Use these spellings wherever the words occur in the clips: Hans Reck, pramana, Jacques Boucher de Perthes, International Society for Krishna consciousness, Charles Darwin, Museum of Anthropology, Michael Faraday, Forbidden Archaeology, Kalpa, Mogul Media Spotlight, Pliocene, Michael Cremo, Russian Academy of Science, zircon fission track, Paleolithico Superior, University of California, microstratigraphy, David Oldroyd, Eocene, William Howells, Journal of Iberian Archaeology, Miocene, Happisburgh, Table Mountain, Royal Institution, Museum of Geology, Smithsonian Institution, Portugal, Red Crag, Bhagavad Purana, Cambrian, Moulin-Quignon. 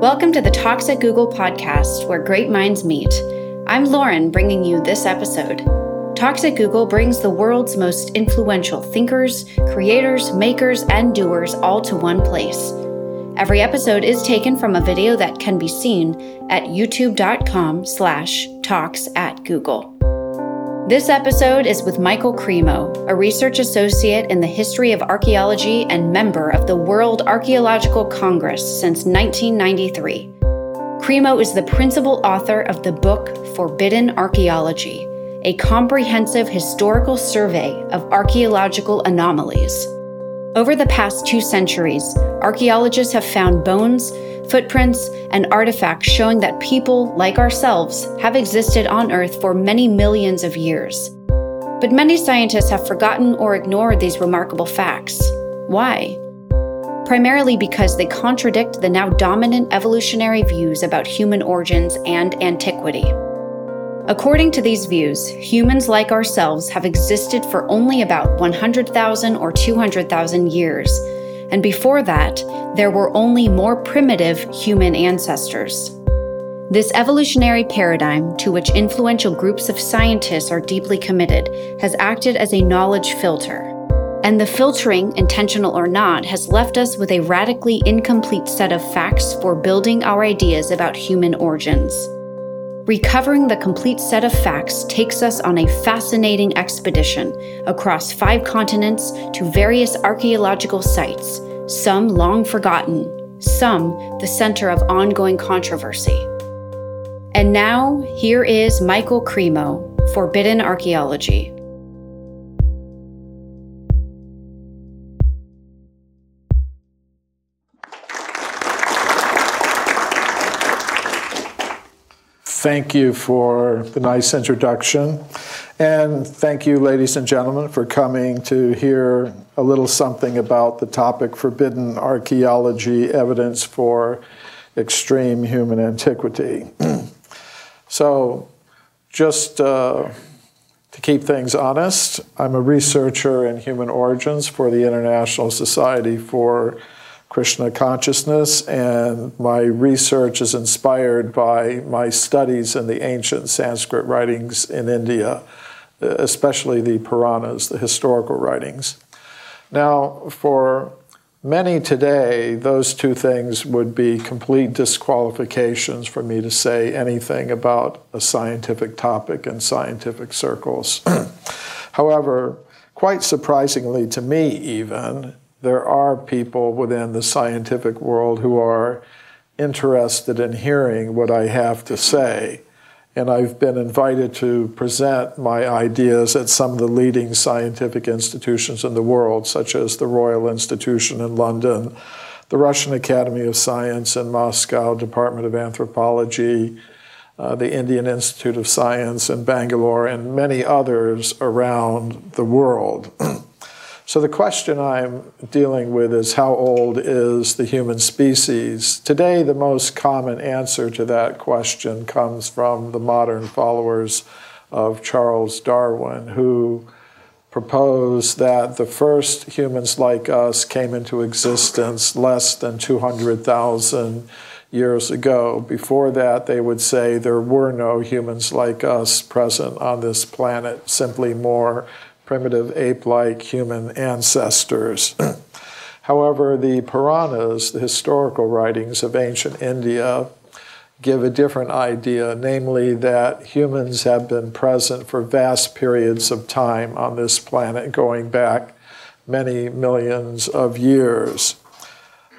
Welcome to the Talks at Google podcast, where great minds meet. I'm Lauren, bringing you this episode. Talks at Google brings the world's most influential thinkers, creators, makers, and doers all to one place. Every episode is taken from a video that can be seen at youtube.com/talksatgoogle. This episode is with Michael Cremo, a research associate in the history of archaeology and member of the World Archaeological Congress since 1993. Cremo is the principal author of the book Forbidden Archaeology, a comprehensive historical survey of archaeological anomalies. Over the past 2 centuries, archaeologists have found bones, footprints, and artifacts showing that people, like ourselves, have existed on Earth for many millions of years. But many scientists have forgotten or ignored these remarkable facts. Why? Primarily because they contradict the now dominant evolutionary views about human origins and antiquity. According to these views, humans like ourselves have existed for only about 100,000 or 200,000 years, and before that, there were only more primitive human ancestors. This evolutionary paradigm, to which influential groups of scientists are deeply committed, has acted as a knowledge filter. And the filtering, intentional or not, has left us with a radically incomplete set of facts for building our ideas about human origins. Recovering the complete set of facts takes us on a fascinating expedition across 5 continents to various archaeological sites, some long forgotten, some the center of ongoing controversy. And now, here is Michael Cremo, Forbidden Archaeology. Thank you for the nice introduction, and thank you, ladies and gentlemen, for coming to hear a little something about the topic Forbidden Archaeology, Evidence for Extreme Human Antiquity. So, just to keep things honest, I'm a researcher in human origins for the International Society for Krishna consciousness, and my research is inspired by my studies in the ancient Sanskrit writings in India, especially the Puranas, the historical writings. Now, for many today, those 2 things would be complete disqualifications for me to say anything about a scientific topic in scientific circles. However, quite surprisingly to me even, there are people within the scientific world who are interested in hearing what I have to say. And I've been invited to present my ideas at some of the leading scientific institutions in the world, such as the Royal Institution in London, the Russian Academy of Science in Moscow, Department of Anthropology, the Indian Institute of Science in Bangalore, and many others around the world. So the question I'm dealing with is, how old is the human species? Today, the most common answer to that question comes from the modern followers of Charles Darwin, who proposed that the first humans like us came into existence less than 200,000 years ago. Before that, they would say there were no humans like us present on this planet, simply more primitive ape-like human ancestors. However, the Puranas, the historical writings of ancient India, give a different idea, namely that humans have been present for vast periods of time on this planet, going back many millions of years.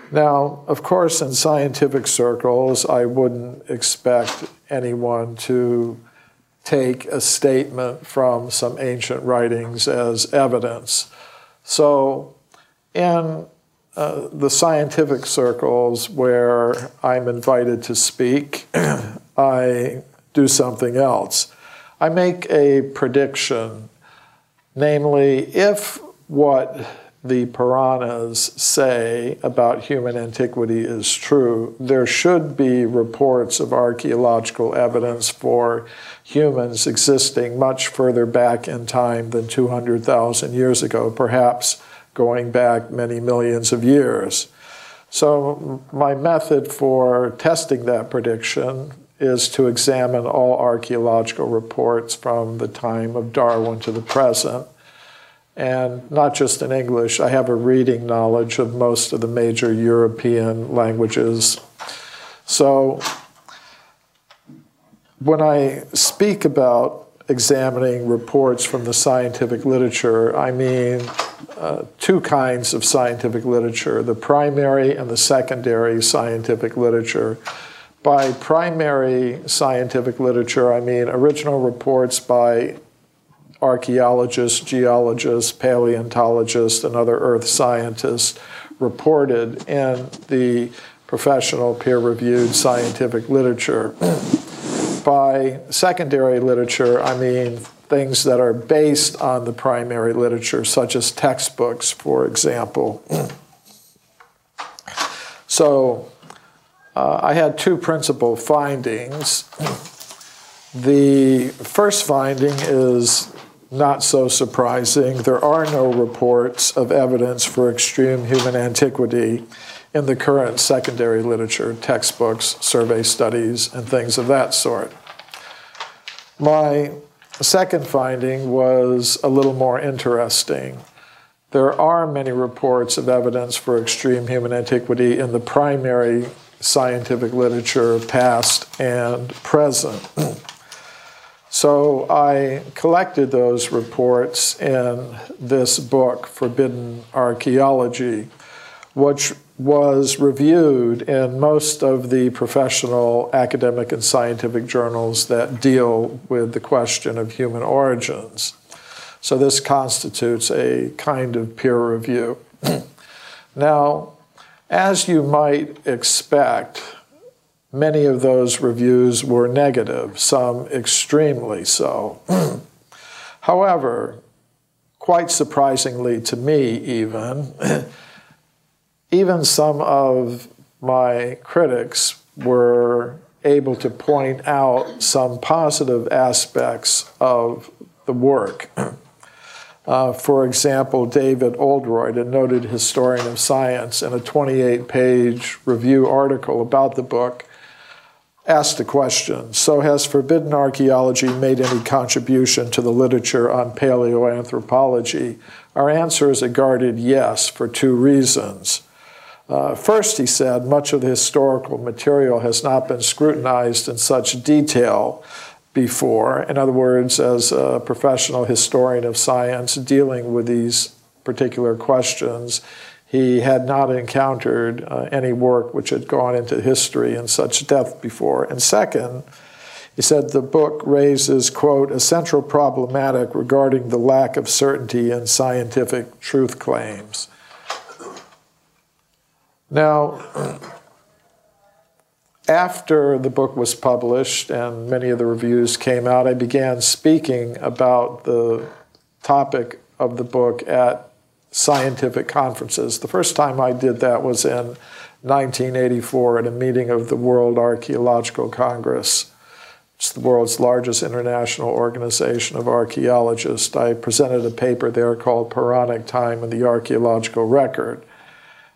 Now, of course, in scientific circles, I wouldn't expect anyone to take a statement from some ancient writings as evidence. So in the scientific circles where I'm invited to speak, I do something else. I make a prediction, namely, if what the Puranas say about human antiquity is true, there should be reports of archaeological evidence for humans existing much further back in time than 200,000 years ago, perhaps going back many millions of years. So my method for testing that prediction is to examine all archaeological reports from the time of Darwin to the present. And not just in English, I have a reading knowledge of most of the major European languages. So when I speak about examining reports from the scientific literature, I mean two kinds of scientific literature, the primary and the secondary scientific literature. By primary scientific literature, I mean original reports by archaeologists, geologists, paleontologists, and other earth scientists reported in the professional peer-reviewed scientific literature. By secondary literature, I mean things that are based on the primary literature, such as textbooks, for example. So I had two principal findings. The first finding is not so surprising. There are no reports of evidence for extreme human antiquity in the current secondary literature, textbooks, survey studies, and things of that sort. My second finding was a little more interesting. There are many reports of evidence for extreme human antiquity in the primary scientific literature, past and present. So I collected those reports in this book, Forbidden Archaeology, which was reviewed in most of the professional academic and scientific journals that deal with the question of human origins. So this constitutes a kind of peer review. Now, as you might expect, many of those reviews were negative, some extremely so. However, quite surprisingly to me even, even some of my critics were able to point out some positive aspects of the work. For example, David Oldroyd, a noted historian of science, in a 28-page review article about the book, asked the question, so has Forbidden Archaeology made any contribution to the literature on paleoanthropology? Our answer is a guarded yes for two reasons. First, he said, much of the historical material has not been scrutinized in such detail before. In other words, as a professional historian of science dealing with these particular questions, he had not encountered any work which had gone into history in such depth before. And second, he said the book raises, quote, a central problematic regarding the lack of certainty in scientific truth claims. Now, after the book was published and many of the reviews came out, I began speaking about the topic of the book at scientific conferences. The first time I did that was in 1984 at a meeting of the World Archaeological Congress. It's the world's largest international organization of archaeologists. I presented a paper there called Puranic Time and the Archaeological Record.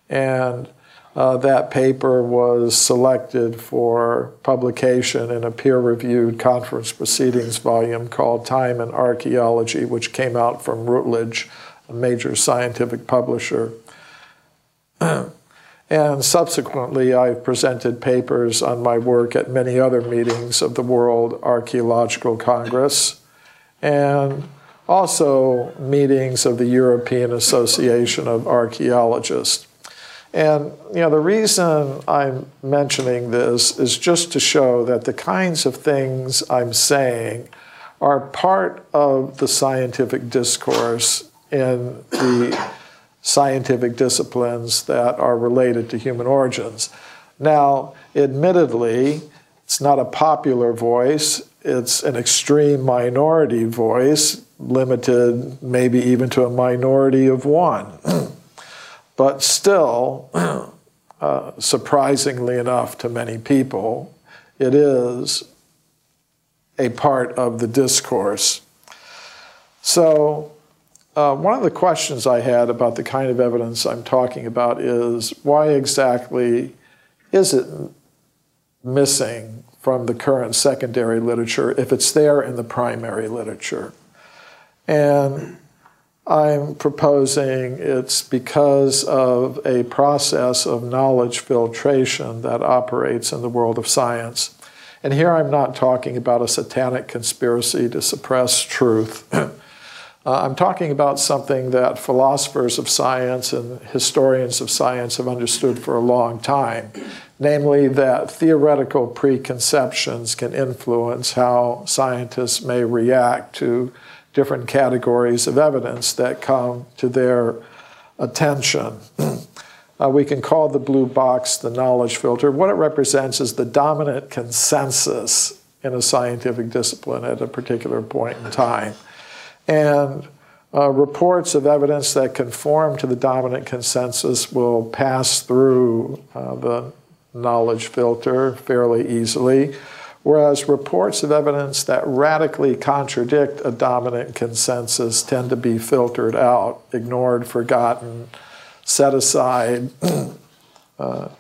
And that paper was selected for publication in a peer-reviewed conference proceedings volume called Time and Archaeology, which came out from Routledge, a major scientific publisher. And subsequently, I've presented papers on my work at many other meetings of the World Archaeological Congress, and also meetings of the European Association of Archaeologists. And you know, the reason I'm mentioning this is just to show that the kinds of things I'm saying are part of the scientific discourse in the scientific disciplines that are related to human origins. Now, admittedly, it's not a popular voice. It's an extreme minority voice, limited maybe even to a minority of one. But still, surprisingly enough to many people, it is a part of the discourse. So One of the questions I had about the kind of evidence I'm talking about is, why exactly is it missing from the current secondary literature if it's there in the primary literature? And I'm proposing it's because of a process of knowledge filtration that operates in the world of science. And here I'm not talking about a satanic conspiracy to suppress truth. I'm talking about something that philosophers of science and historians of science have understood for a long time, namely that theoretical preconceptions can influence how scientists may react to different categories of evidence that come to their attention. We can call the blue box the knowledge filter. What it represents is the dominant consensus in a scientific discipline at a particular point in time. And reports of evidence that conform to the dominant consensus will pass through the knowledge filter fairly easily, whereas reports of evidence that radically contradict a dominant consensus tend to be filtered out, ignored, forgotten, set aside,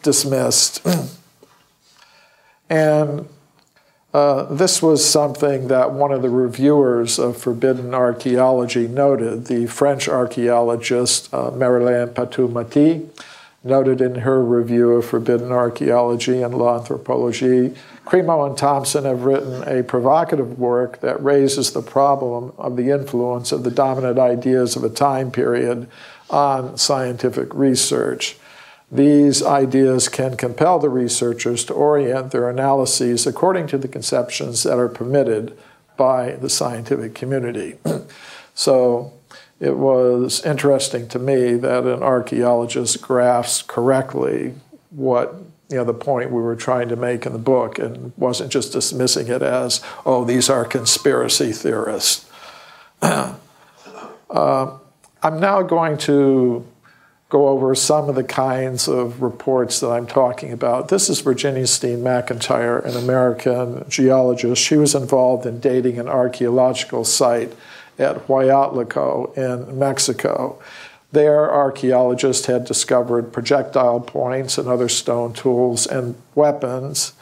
dismissed. And this was something that one of the reviewers of Forbidden Archaeology noted. The French archaeologist Marilyn Patou-Maty noted in her review of Forbidden Archaeology and L'Anthropologie, Cremo and Thompson have written a provocative work that raises the problem of the influence of the dominant ideas of a time period on scientific research. These ideas can compel the researchers to orient their analyses according to the conceptions that are permitted by the scientific community. So it was interesting to me that an archaeologist graphs correctly what, the point we were trying to make in the book, and wasn't just dismissing it as, oh, these are conspiracy theorists. I'm now going to go over some of the kinds of reports that I'm talking about. This is Virginia Steen McIntyre, an American geologist. She was involved in dating an archaeological site at Hueyatlaco in Mexico. There, archaeologists had discovered projectile points and other stone tools and weapons.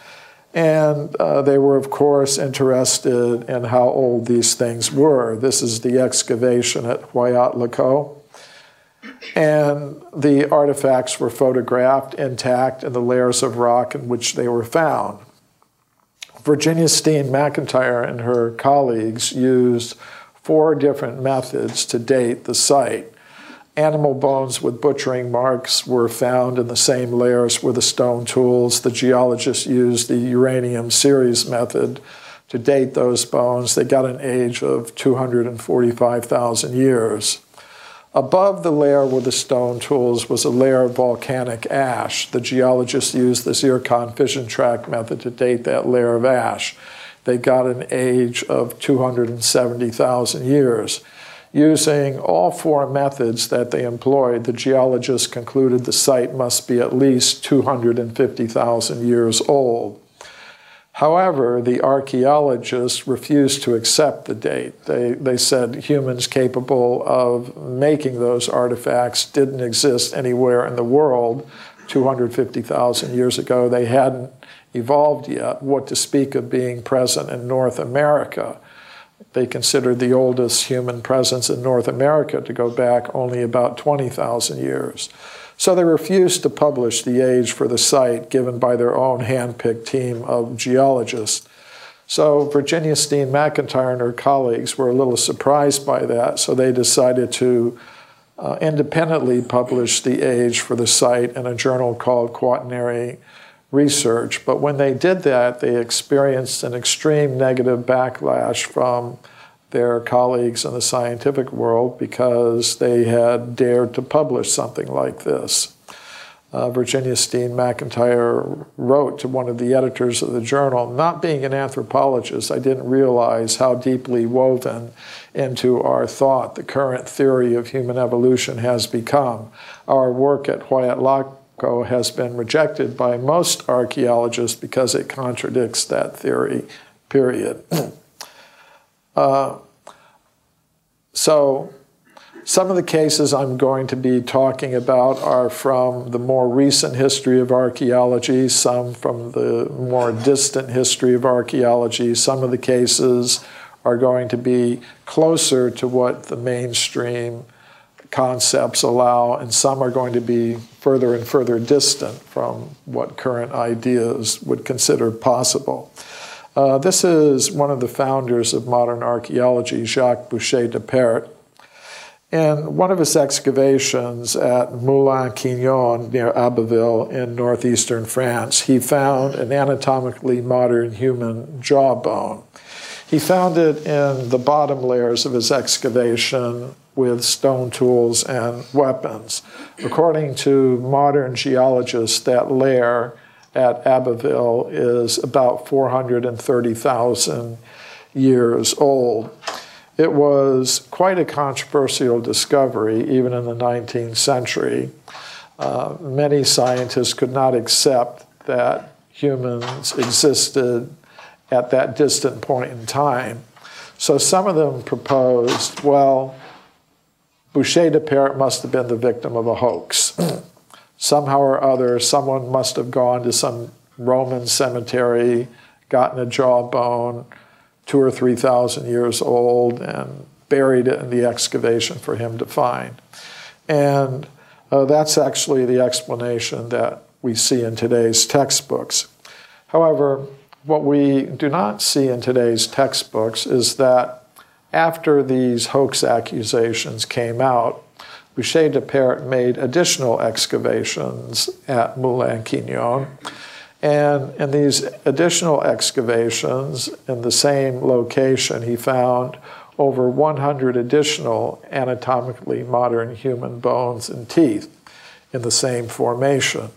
And they were, of course, interested in how old these things were. This is the excavation at Hueyatlaco. And the artifacts were photographed intact in the layers of rock in which they were found. Virginia Steen McIntyre and her colleagues used 4 different methods to date the site. Animal bones with butchering marks were found in the same layers where the stone tools. The geologists used the uranium series method to date those bones. They got an age of 245,000 years. Above the layer with the stone tools was a layer of volcanic ash. The geologists used the zircon fission track method to date that layer of ash. They got an age of 270,000 years. Using all 4 methods that they employed, the geologists concluded the site must be at least 250,000 years old. However, the archaeologists refused to accept the date. They said humans capable of making those artifacts didn't exist anywhere in the world 250,000 years ago. They hadn't evolved yet, what to speak of being present in North America. They considered the oldest human presence in North America to go back only about 20,000 years. So they refused to publish the age for the site given by their own hand-picked team of geologists. So Virginia Steen McIntyre and her colleagues were a little surprised by that, so they decided to independently publish the age for the site in a journal called Quaternary Research. But when they did that, they experienced an extreme negative backlash from their colleagues in the scientific world because they had dared to publish something like this. Virginia Steen McIntyre wrote to one of the editors of the journal, "Not being an anthropologist, I didn't realize how deeply woven into our thought the current theory of human evolution has become. Our work at Hueyatlaco has been rejected by most archaeologists because it contradicts that theory, period." So Some of the cases I'm going to be talking about are from the more recent history of archaeology, some from the more distant history of archaeology. Some of the cases are going to be closer to what the mainstream concepts allow, and some are going to be further and further distant from what current ideas would consider possible. This is one of the founders of modern archaeology, Jacques Boucher de Perthes. In one of his excavations at Moulin-Quignon near Abbeville in northeastern France, he found an anatomically modern human jawbone. He found it in the bottom layers of his excavation with stone tools and weapons. According to modern geologists, that layer at Abbeville is about 430,000 years old. It was quite a controversial discovery, even in the 19th century. Many scientists could not accept that humans existed at that distant point in time. So some of them proposed, well, Boucher de Perthes must have been the victim of a hoax. Somehow or other, someone must have gone to some Roman cemetery, gotten a jawbone, 2,000 or 3,000 years old, and buried it in the excavation for him to find. And that's actually the explanation that we see in today's textbooks. However, what we do not see in today's textbooks is that after these hoax accusations came out, Boucher de Perthes made additional excavations at Moulin-Quignon. And in these additional excavations in the same location, he found over 100 additional anatomically modern human bones and teeth in the same formation,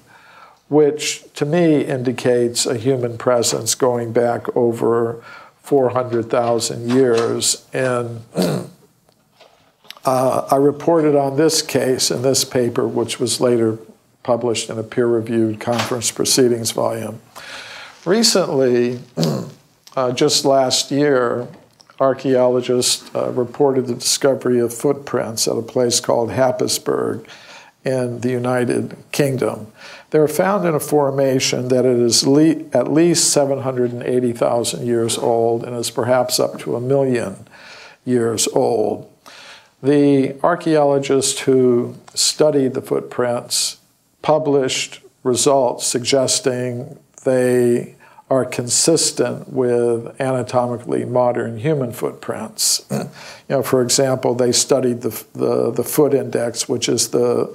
which to me indicates a human presence going back over 400,000 years. And I reported on this case in this paper, which was later published in a peer-reviewed conference proceedings volume. Recently, just last year, archaeologists reported the discovery of footprints at a place called Happisburgh in the United Kingdom. They were found in a formation that it is at least 780,000 years old and is perhaps up to 1 million years old. The archaeologists who studied the footprints published results suggesting they are consistent with anatomically modern human footprints. For example, they studied the foot index, which is the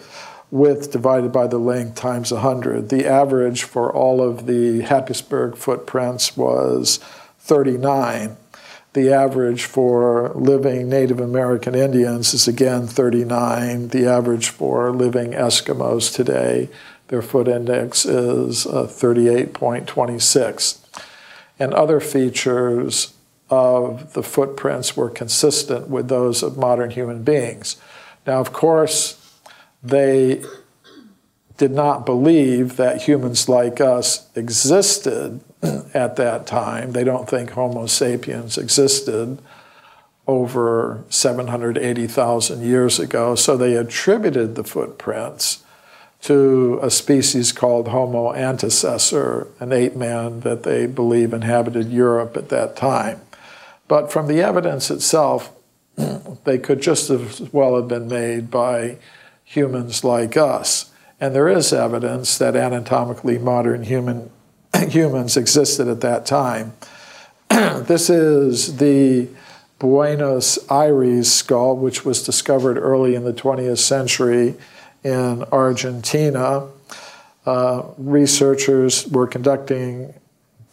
width divided by the length times 100. The average for all of the Happisburgh footprints was 39. The average for living Native American Indians is again 39. The average for living Eskimos today, their foot index is 38.26. And other features of the footprints were consistent with those of modern human beings. Now, of course, they did not believe that humans like us existed at that time. They don't think Homo sapiens existed over 780,000 years ago. So they attributed the footprints to a species called Homo antecessor, an ape man that they believe inhabited Europe at that time. But from the evidence itself, they could just as well have been made by humans like us. And there is evidence that anatomically modern humans existed at that time. This is the Buenos Aires skull, which was discovered early in the 20th century in Argentina. Researchers were conducting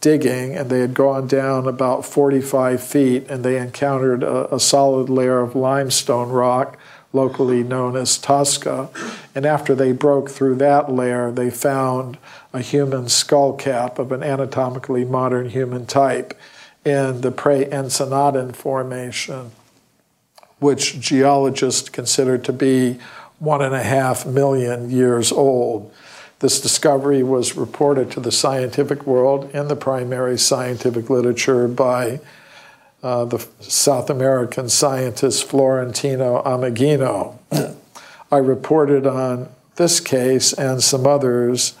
digging, and they had gone down about 45 feet, and they encountered a solid layer of limestone rock, locally known as Tosca. And after they broke through that layer, they found a human skull cap of an anatomically modern human type in the Pre-Ensenadan formation, which geologists consider to be 1.5 million years old. This discovery was reported to the scientific world in the primary scientific literature by the South American scientist Florentino Ameghino. I reported on this case and some others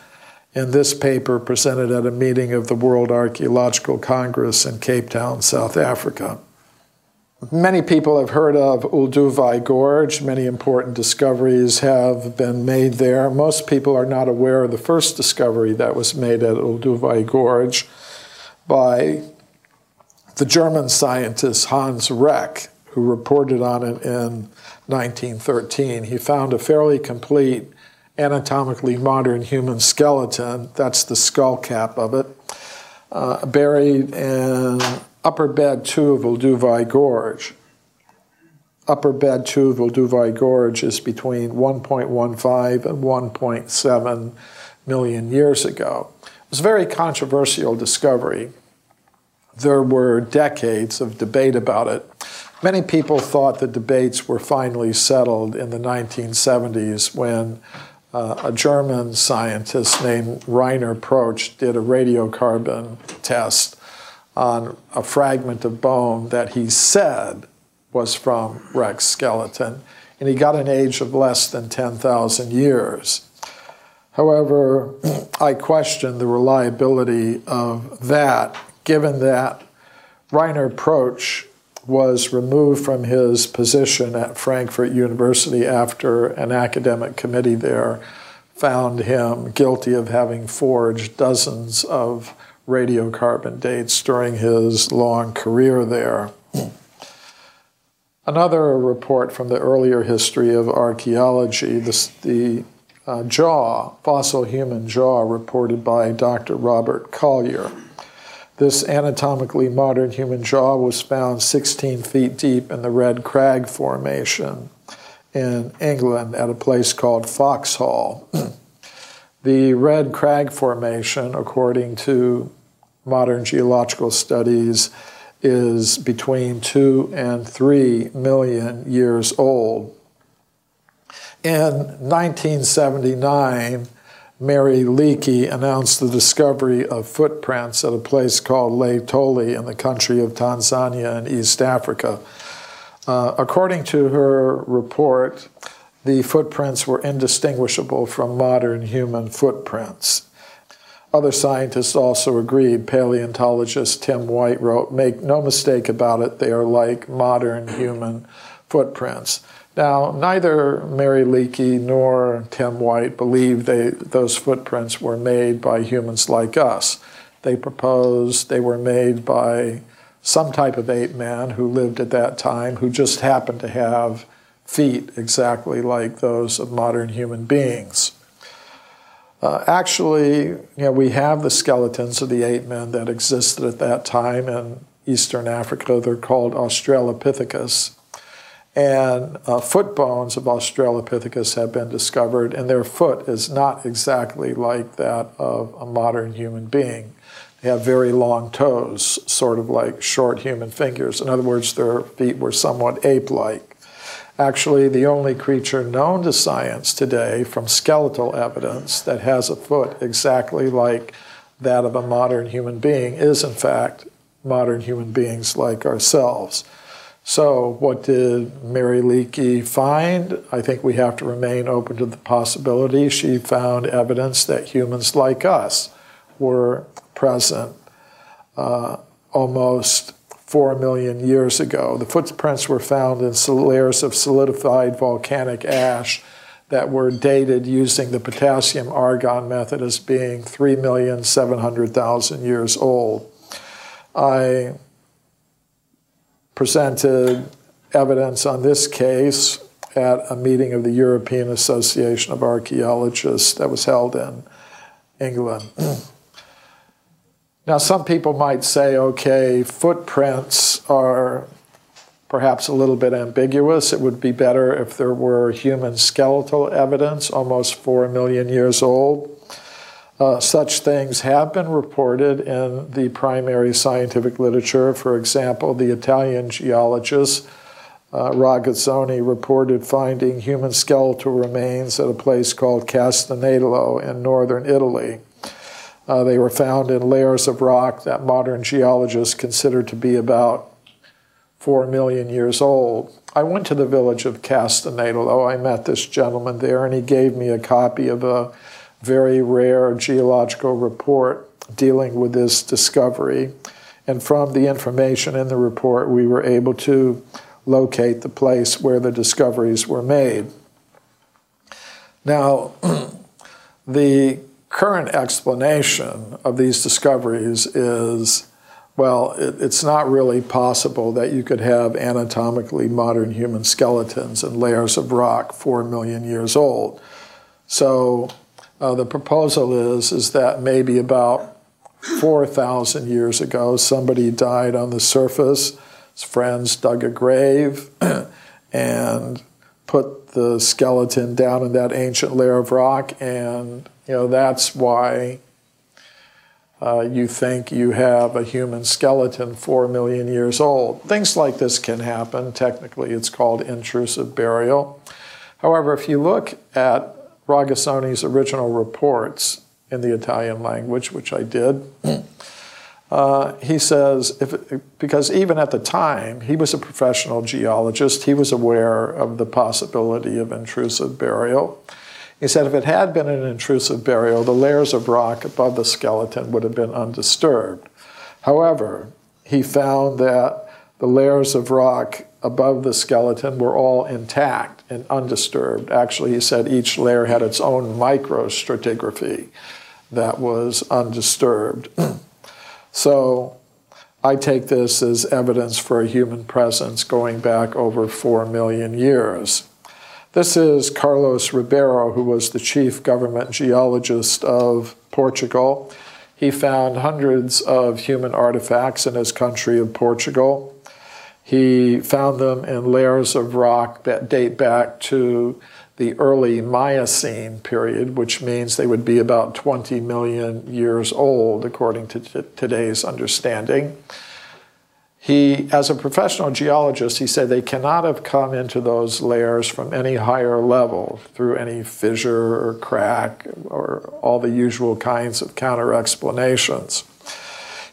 in this paper presented at a meeting of the World Archaeological Congress in Cape Town, South Africa. Many people have heard of Olduvai Gorge. Many important discoveries have been made there. Most people are not aware of the first discovery that was made at Olduvai Gorge by the German scientist Hans Reck, who reported on it in 1913. He found a fairly complete, anatomically modern human skeleton, that's the skull cap of it, buried in Upper Bed 2 of Olduvai Gorge. Upper Bed 2 of Olduvai Gorge is between 1.15 and 1.7 million years ago. It was a very controversial discovery. There were decades of debate about it. Many people thought the debates were finally settled in the 1970s when a German scientist named Reiner Protsch did a radiocarbon test on a fragment of bone that he said was from Reck's skeleton, and he got an age of less than 10,000 years. However, I question the reliability of that, given that Reiner Protsch was removed from his position at Frankfurt University after an academic committee there found him guilty of having forged dozens of radiocarbon dates during his long career there. Another report from the earlier history of archaeology, the jaw, fossil human jaw, reported by Dr. Robert Collier. This anatomically modern human jaw was found 16 feet deep in the Red Crag formation in England at a place called Foxhall. The Red Crag formation, according to modern geological studies, is between 2 and 3 million years old. In 1979, Mary Leakey announced the discovery of footprints at a place called Laetoli in the country of Tanzania in East Africa. According to her report, the footprints were indistinguishable from modern human footprints. Other scientists also agreed. Paleontologist Tim White wrote, "Make no mistake about it, they are like modern human footprints." Now, neither Mary Leakey nor Tim White believed those footprints were made by humans like us. They proposed they were made by some type of ape man who lived at that time, who just happened to have feet exactly like those of modern human beings. Actually, we have the skeletons of the ape men that existed at that time in Eastern Africa. They're called Australopithecus. And foot bones of Australopithecus have been discovered, and their foot is not exactly like that of a modern human being. They have very long toes, sort of like short human fingers. In other words, their feet were somewhat ape-like. Actually, the only creature known to science today from skeletal evidence that has a foot exactly like that of a modern human being is, in fact, modern human beings like ourselves. So what did Mary Leakey find? I think we have to remain open to the possibility. She found evidence that humans like us were present almost 4 million years ago. The footprints were found in layers of solidified volcanic ash that were dated using the potassium-argon method as being 3,700,000 years old. I presented evidence on this case at a meeting of the European Association of Archaeologists that was held in England. Now, some people might say, okay, footprints are perhaps a little bit ambiguous. It would be better if there were human skeletal evidence, almost 4 million years old. Such things have been reported in the primary scientific literature. For example, the Italian geologist Ragazzoni reported finding human skeletal remains at a place called Castanedolo in northern Italy. They were found in layers of rock that modern geologists consider to be about 4 million years old. I went to the village of Castanedolo. I met this gentleman there, and he gave me a copy of a very rare geological report dealing with this discovery. And from the information in the report, we were able to locate the place where the discoveries were made. Now, the current explanation of these discoveries is, well, it's not really possible that you could have anatomically modern human skeletons and layers of rock 4 million years old. So the proposal is that maybe about 4,000 years ago, somebody died on the surface. His friends dug a grave and put the skeleton down in that ancient layer of rock, and that's why you think you have a human skeleton 4 million years old. Things like this can happen. Technically, it's called intrusive burial. However, if you look at Ragazzoni's original reports in the Italian language, which I did, he says, because even at the time, he was a professional geologist. He was aware of the possibility of intrusive burial. He said if it had been an intrusive burial, the layers of rock above the skeleton would have been undisturbed. However, he found that the layers of rock above the skeleton were all intact and undisturbed. Actually, he said each layer had its own microstratigraphy that was undisturbed. So I take this as evidence for a human presence going back over 4 million years. This is Carlos Ribeiro, who was the chief government geologist of Portugal. He found hundreds of human artifacts in his country of Portugal. He found them in layers of rock that date back to the early Miocene period, which means they would be about 20 million years old, according to today's understanding. He, as a professional geologist, he said they cannot have come into those layers from any higher level through any fissure or crack or all the usual kinds of counter-explanations.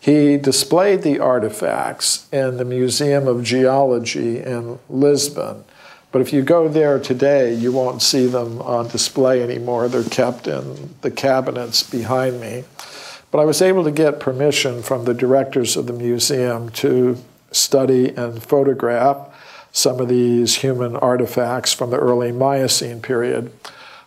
He displayed the artifacts in the Museum of Geology in Lisbon. But if you go there today, you won't see them on display anymore. They're kept in the cabinets behind me. But I was able to get permission from the directors of the museum to study and photograph some of these human artifacts from the early Miocene period.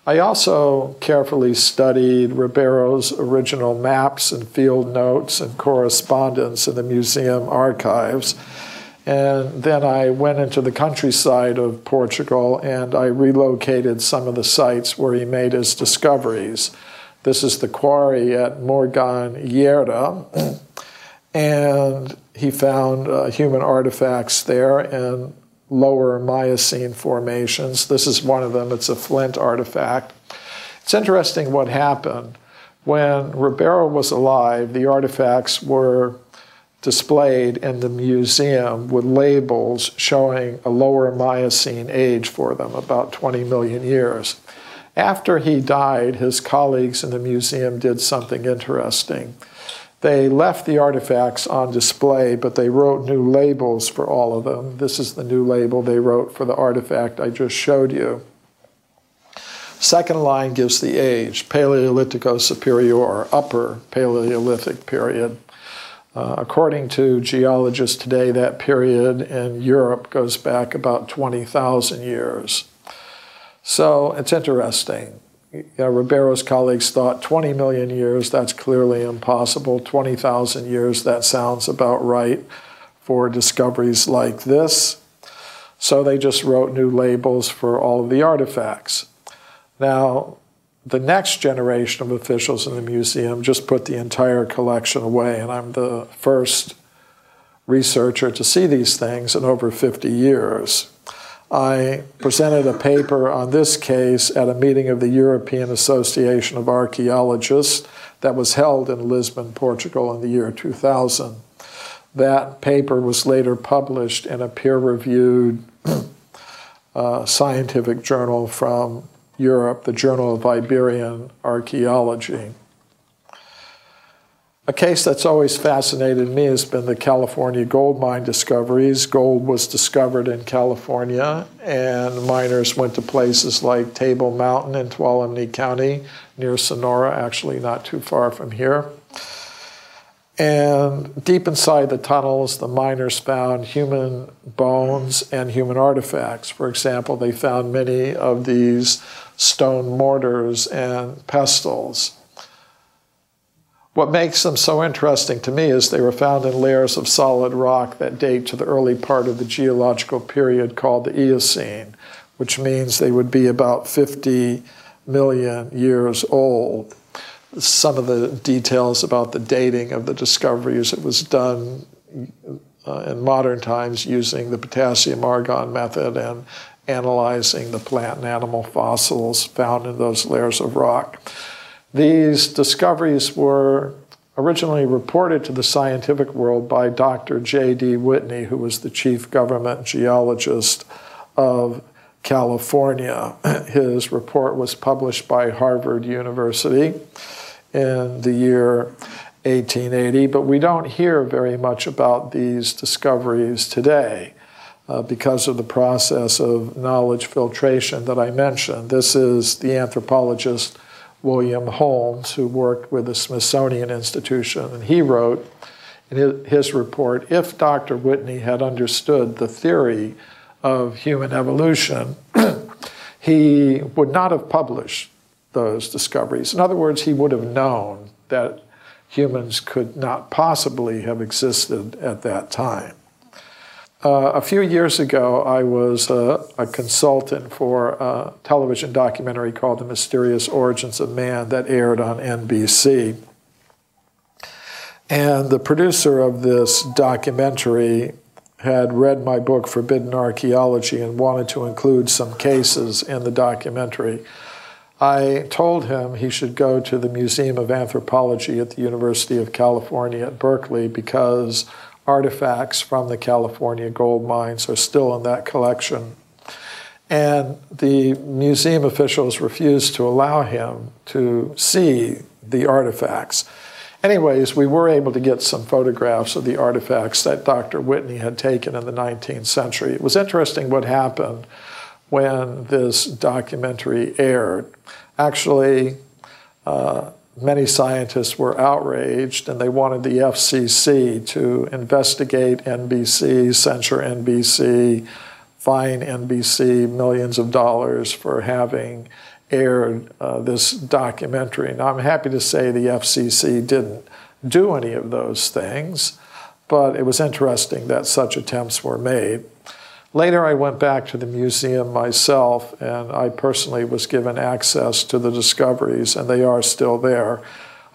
I also carefully studied Ribeiro's original maps and field notes and correspondence in the museum archives. And then I went into the countryside of Portugal and I relocated some of the sites where he made his discoveries. This is the quarry at Morganheira, and he found human artifacts there and lower Miocene formations. This is one of them. It's a flint artifact. It's interesting what happened. When Ribeiro was alive, the artifacts were displayed in the museum with labels showing a lower Miocene age for them, about 20 million years. After he died, his colleagues in the museum did something interesting. They left the artifacts on display, but they wrote new labels for all of them. This is the new label they wrote for the artifact I just showed you. Second line gives the age, Paleolithico Superior, or Upper Paleolithic period. According to geologists today, that period in Europe goes back about 20,000 years. So it's interesting. Ribeiro's colleagues thought 20 million years, that's clearly impossible. 20,000 years, that sounds about right for discoveries like this. So they just wrote new labels for all of the artifacts. Now, the next generation of officials in the museum just put the entire collection away, and I'm the first researcher to see these things in over 50 years. I presented a paper on this case at a meeting of the European Association of Archaeologists that was held in Lisbon, Portugal in the year 2000. That paper was later published in a peer-reviewed scientific journal from Europe, the Journal of Iberian Archaeology. A case that's always fascinated me has been the California gold mine discoveries. Gold was discovered in California, and miners went to places like Table Mountain in Tuolumne County, near Sonora, actually not too far from here. And deep inside the tunnels, the miners found human bones and human artifacts. For example, they found many of these stone mortars and pestles. What makes them so interesting to me is they were found in layers of solid rock that date to the early part of the geological period called the Eocene, which means they would be about 50 million years old. Some of the details about the dating of the discoveries, it was done in modern times using the potassium argon method and analyzing the plant and animal fossils found in those layers of rock. These discoveries were originally reported to the scientific world by Dr. J.D. Whitney, who was the chief government geologist of California. His report was published by Harvard University in the year 1880, but we don't hear very much about these discoveries today because of the process of knowledge filtration that I mentioned. This is the anthropologist William Holmes, who worked with the Smithsonian Institution, and he wrote in his report, if Dr. Whitney had understood the theory of human evolution, he would not have published those discoveries. In other words, he would have known that humans could not possibly have existed at that time. A few years ago, I was a consultant for a television documentary called The Mysterious Origins of Man that aired on NBC. And the producer of this documentary had read my book, Forbidden Archaeology, and wanted to include some cases in the documentary. I told him he should go to the Museum of Anthropology at the University of California at Berkeley because artifacts from the California gold mines are still in that collection. And the museum officials refused to allow him to see the artifacts. Anyways, we were able to get some photographs of the artifacts that Dr. Whitney had taken in the 19th century. It was interesting what happened when this documentary aired. Actually, many scientists were outraged, and they wanted the FCC to investigate NBC, censure NBC, fine NBC millions of dollars for having aired this documentary. Now, I'm happy to say the FCC didn't do any of those things, but it was interesting that such attempts were made. Later, I went back to the museum myself, and I personally was given access to the discoveries, and they are still there.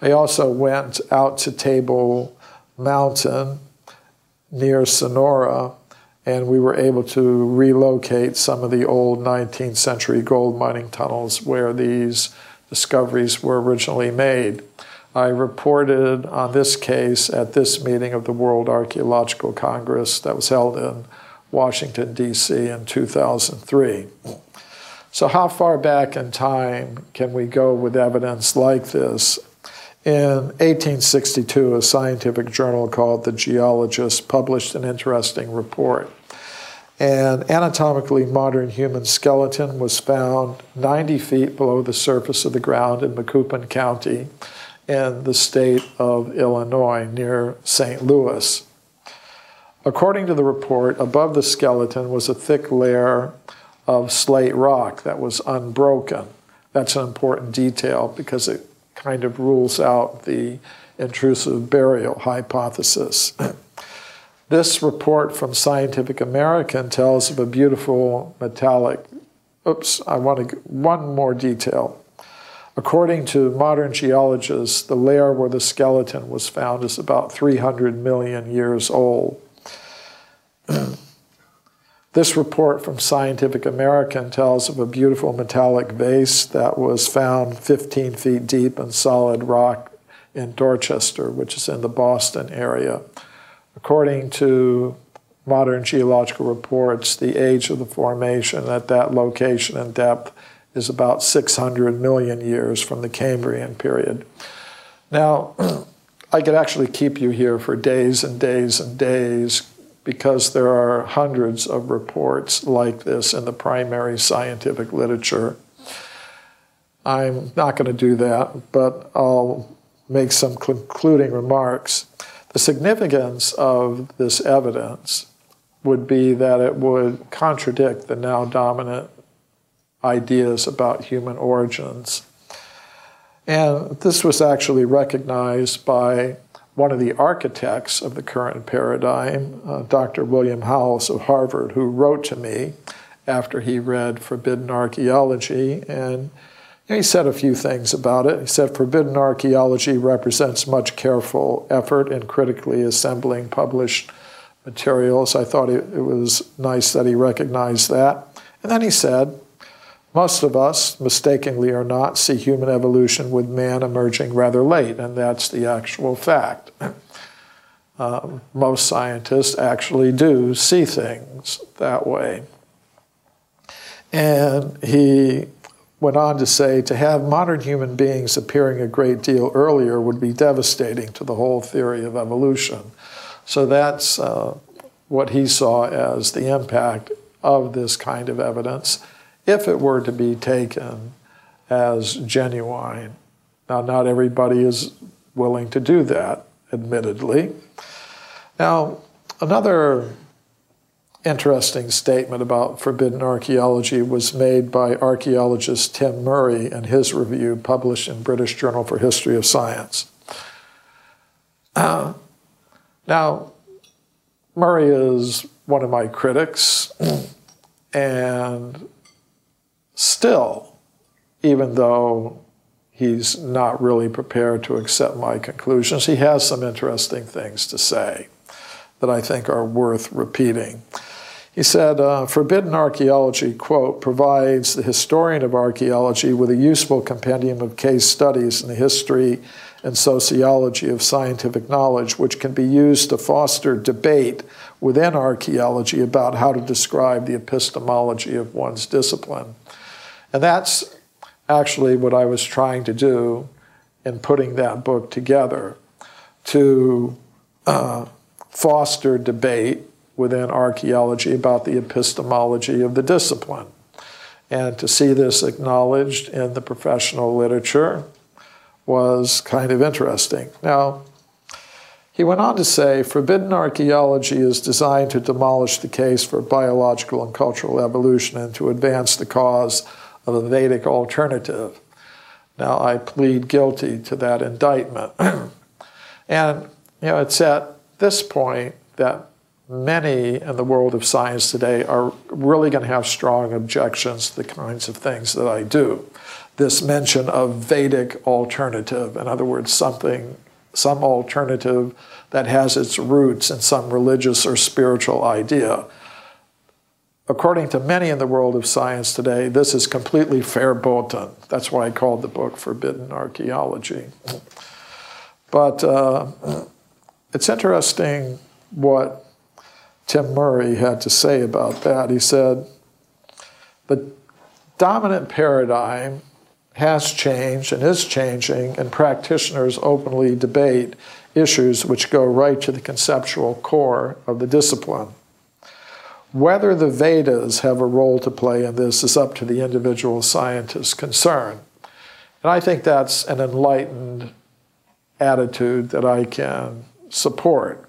I also went out to Table Mountain near Sonora, and we were able to relocate some of the old 19th century gold mining tunnels where these discoveries were originally made. I reported on this case at this meeting of the World Archaeological Congress that was held in Washington, D.C. in 2003. So how far back in time can we go with evidence like this? In 1862, a scientific journal called The Geologist published an interesting report. An anatomically modern human skeleton was found 90 feet below the surface of the ground in Macoupin County in the state of Illinois near St. Louis. According to the report, above the skeleton was a thick layer of slate rock that was unbroken. That's an important detail because it kind of rules out the intrusive burial hypothesis. This report from Scientific American tells of a beautiful metallic... Oops, I want to... One more detail. According to modern geologists, the layer where the skeleton was found is about 300 million years old. This report from Scientific American tells of a beautiful metallic vase that was found 15 feet deep in solid rock in Dorchester, which is in the Boston area. According to modern geological reports, the age of the formation at that location and depth is about 600 million years from the Cambrian period. Now, I could actually keep you here for days and days and days, because there are hundreds of reports like this in the primary scientific literature. I'm not going to do that, but I'll make some concluding remarks. The significance of this evidence would be that it would contradict the now dominant ideas about human origins. And this was actually recognized by one of the architects of the current paradigm, Dr. William Howells of Harvard, who wrote to me after he read Forbidden Archaeology, and he said a few things about it. He said, "Forbidden Archaeology represents much careful effort in critically assembling published materials." I thought it was nice that he recognized that. And then he said, "Most of us, mistakenly or not, see human evolution with man emerging rather late, and that's the actual fact." Most scientists actually do see things that way. And he went on to say, "To have modern human beings appearing a great deal earlier would be devastating to the whole theory of evolution." So that's what he saw as the impact of this kind of evidence, if it were to be taken as genuine. Now, not everybody is willing to do that, admittedly. Now, another interesting statement about forbidden archaeology was made by archaeologist Tim Murray in his review published in British Journal for History of Science. Now, Murray is one of my critics, and still, even though he's not really prepared to accept my conclusions, he has some interesting things to say that I think are worth repeating. He said, "Forbidden archaeology," quote, "provides the historian of archaeology with a useful compendium of case studies in the history and sociology of scientific knowledge, which can be used to foster debate within archaeology about how to describe the epistemology of one's discipline." And that's actually what I was trying to do in putting that book together, to foster debate within archaeology about the epistemology of the discipline, and to see this acknowledged in the professional literature was kind of interesting. Now, he went on to say, "Forbidden archaeology is designed to demolish the case for biological and cultural evolution and to advance the cause of a Vedic alternative." Now, I plead guilty to that indictment. And, you know, it's at this point that many in the world of science today are really going to have strong objections to the kinds of things that I do. This mention of Vedic alternative, in other words, some alternative that has its roots in some religious or spiritual idea. According to many in the world of science today, this is completely verboten. That's why I called the book Forbidden Archaeology. But it's interesting what Tim Murray had to say about that. He said, "The dominant paradigm has changed and is changing, and practitioners openly debate issues which go right to the conceptual core of the discipline. Whether the Vedas have a role to play in this is up to the individual scientist concerned." And I think that's an enlightened attitude that I can support.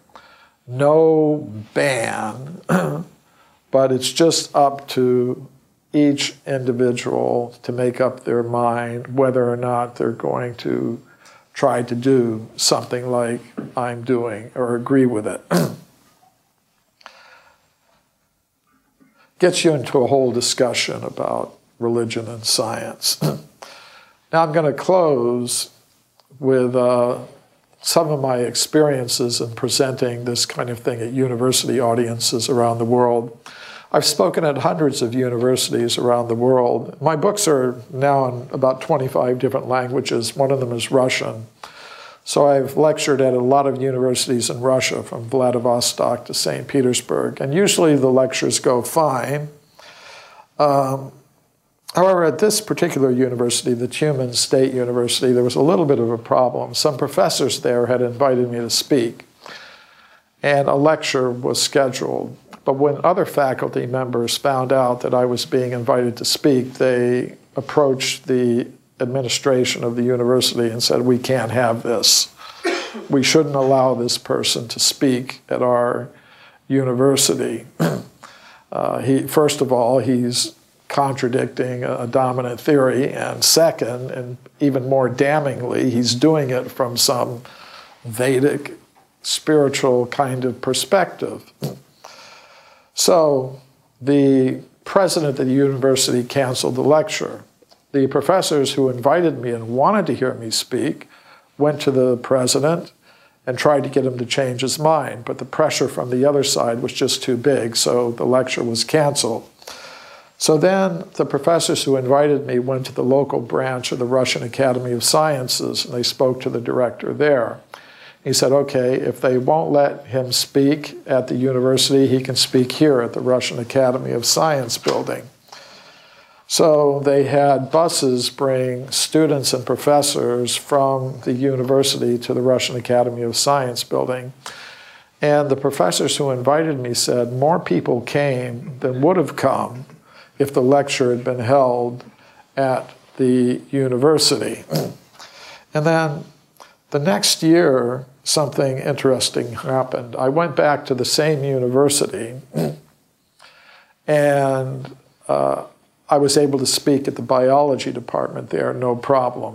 No ban, but it's just up to each individual to make up their mind whether or not they're going to try to do something like I'm doing or agree with it. Gets you into a whole discussion about religion and science. Now I'm going to close with some of my experiences in presenting this kind of thing at university audiences around the world. I've spoken at hundreds of universities around the world. My books are now in about 25 different languages. One of them is Russian. So I've lectured at a lot of universities in Russia, from Vladivostok to St. Petersburg. And usually the lectures go fine. However, at this particular university, the Tumen State University, there was a little bit of a problem. Some professors there had invited me to speak, and a lecture was scheduled. But when other faculty members found out that I was being invited to speak, they approached the administration of the university and said, "We can't have this. We shouldn't allow this person to speak at our university. First of all, he's contradicting a dominant theory, and second, and even more damningly, he's doing it from some Vedic, spiritual kind of perspective." So the president of the university canceled the lecture. The professors who invited me and wanted to hear me speak went to the president and tried to get him to change his mind, but the pressure from the other side was just too big, so the lecture was canceled. So then the professors who invited me went to the local branch of the Russian Academy of Sciences, and they spoke to the director there. He said, okay, if they won't let him speak at the university, he can speak here at the Russian Academy of Science building. So they had buses bring students and professors from the university to the Russian Academy of Science building. And the professors who invited me said more people came than would have come if the lecture had been held at the university. And then the next year, something interesting happened. I went back to the same university, and I was able to speak at the biology department there, no problem.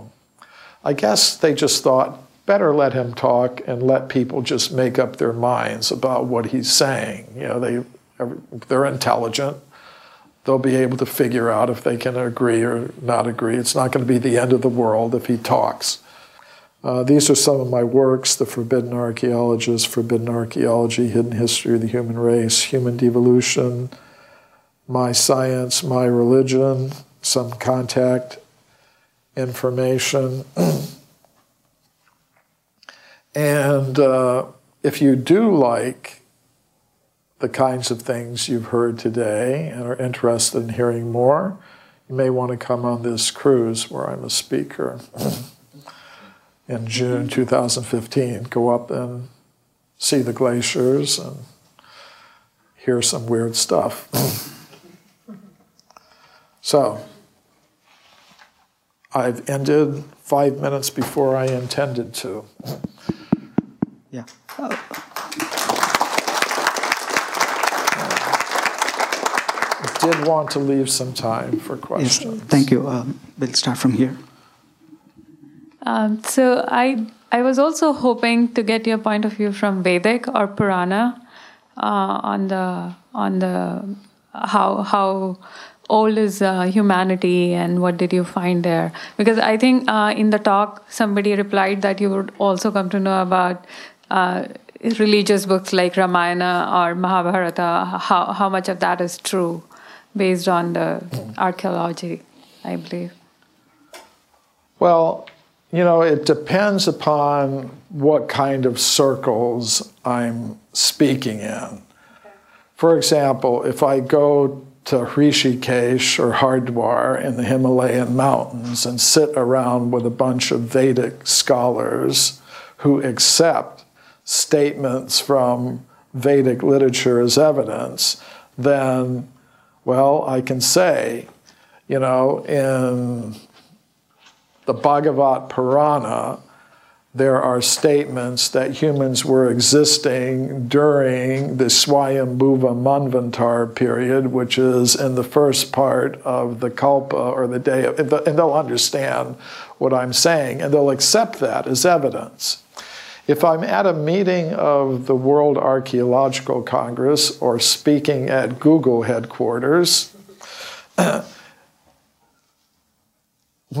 I guess they just thought, better let him talk and let people just make up their minds about what he's saying. You know, they're intelligent. They'll be able to figure out if they can agree or not agree. It's not going to be the end of the world if he talks. These are some of my works: The Forbidden Archaeologist, Forbidden Archaeology, Hidden History of the Human Race, Human Devolution, My Science, My Religion, Some Contact Information. And if you do like the kinds of things you've heard today and are interested in hearing more, you may want to come on this cruise where I'm a speaker in June 2015. Go up and see the glaciers and hear some weird stuff. So, I've ended 5 minutes before I intended to. Yeah. I did want to leave some time for questions. Yes, thank you. We'll start from here. So I was also hoping to get your point of view from Vedic or Purana on the how old is humanity and what did you find there? Because I think in the talk somebody replied that you would also come to know about religious books like Ramayana or Mahabharata, how much of that is true based on the archaeology, I believe. Well, you know, it depends upon what kind of circles I'm speaking in. For example, if I go to Rishikesh or Hardwar in the Himalayan mountains and sit around with a bunch of Vedic scholars who accept statements from Vedic literature as evidence, then, well, I can say, you know, in the Bhagavad Purana, there are statements that humans were existing during the Swayambhuva Manvantar period, which is in the first part of the Kalpa, or the day of, and they'll understand what I'm saying, and they'll accept that as evidence. If I'm at a meeting of the World Archaeological Congress or speaking at Google headquarters,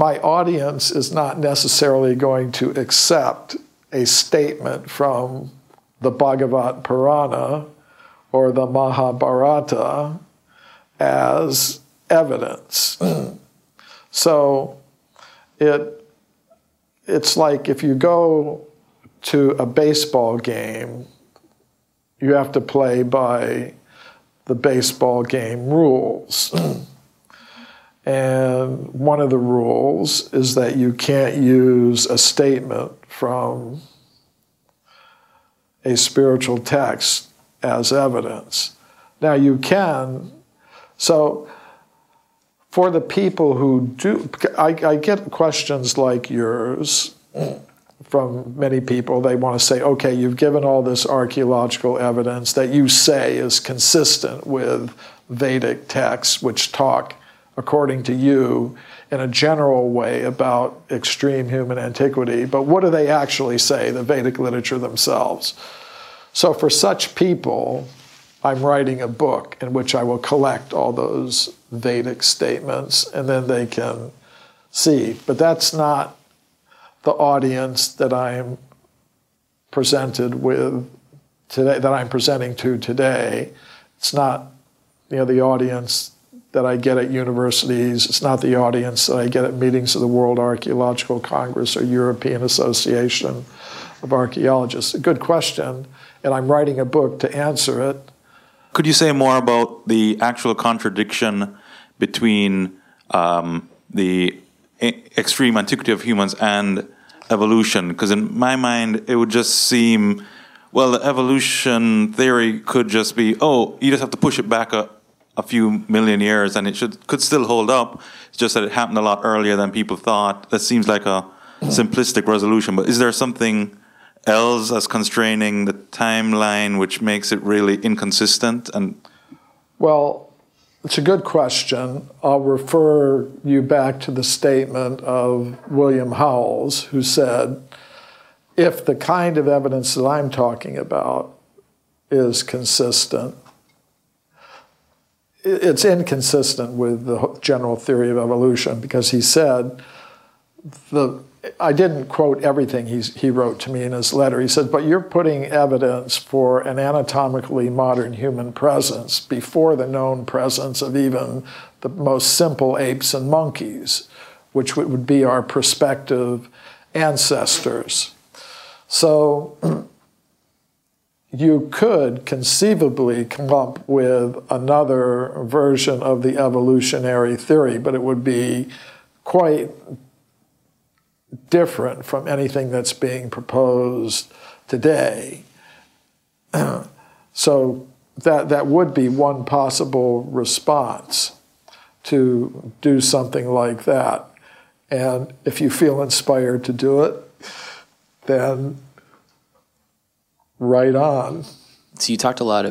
my audience is not necessarily going to accept a statement from the Bhagavad Purana or the Mahabharata as evidence. So it's like if you go to a baseball game, you have to play by the baseball game rules. And one of the rules is that you can't use a statement from a spiritual text as evidence. Now you can, so for the people who do, I get questions like yours from many people. They want to say, okay, you've given all this archaeological evidence that you say is consistent with Vedic texts, which talk, according to you, in a general way about extreme human antiquity, but what do they actually say, the Vedic literature themselves? So for such people, I'm writing a book in which I will collect all those Vedic statements, and then they can see. But that's not the audience that I'm presented with today, that I'm presenting to today. It's not, you know, the audience that I get at universities. It's not the audience that I get at meetings of the World Archaeological Congress or European Association of Archaeologists. A good question, and I'm writing a book to answer it. Could you say more about the actual contradiction between the extreme antiquity of humans and evolution? Because in my mind, it would just seem, well, the evolution theory could just be, oh, you just have to push it back a few million years, and it could still hold up. It's just that it happened a lot earlier than people thought. That seems like a simplistic resolution. But is there something else as constraining the timeline which makes it really inconsistent? And well, it's a good question. I'll refer you back to the statement of William Howells, who said, if the kind of evidence that I'm talking about is consistent, it's inconsistent with the general theory of evolution, because he said, I didn't quote everything he wrote to me in his letter. He said, but you're putting evidence for an anatomically modern human presence before the known presence of even the most simple apes and monkeys, which would be our prospective ancestors. So you could conceivably come up with another version of the evolutionary theory, but it would be quite different from anything that's being proposed today. So that would be one possible response, to do something like that. And if you feel inspired to do it, then right on. So you talked a lot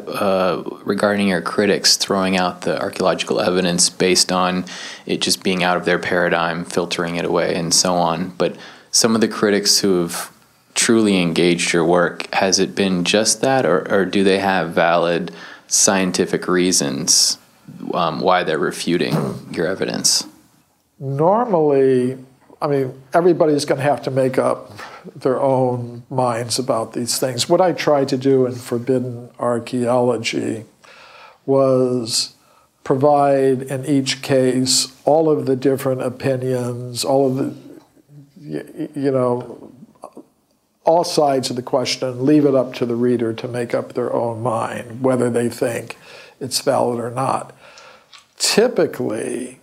regarding your critics throwing out the archaeological evidence based on it just being out of their paradigm, filtering it away, and so on. But some of the critics who have truly engaged your work, has it been just that, or do they have valid scientific reasons why they're refuting your evidence? Normally, I mean, everybody's going to have to make up their own minds about these things. What I tried to do in Forbidden Archaeology was provide in each case all of the different opinions, all of the, you know, all sides of the question, leave it up to the reader to make up their own mind, whether they think it's valid or not. Typically,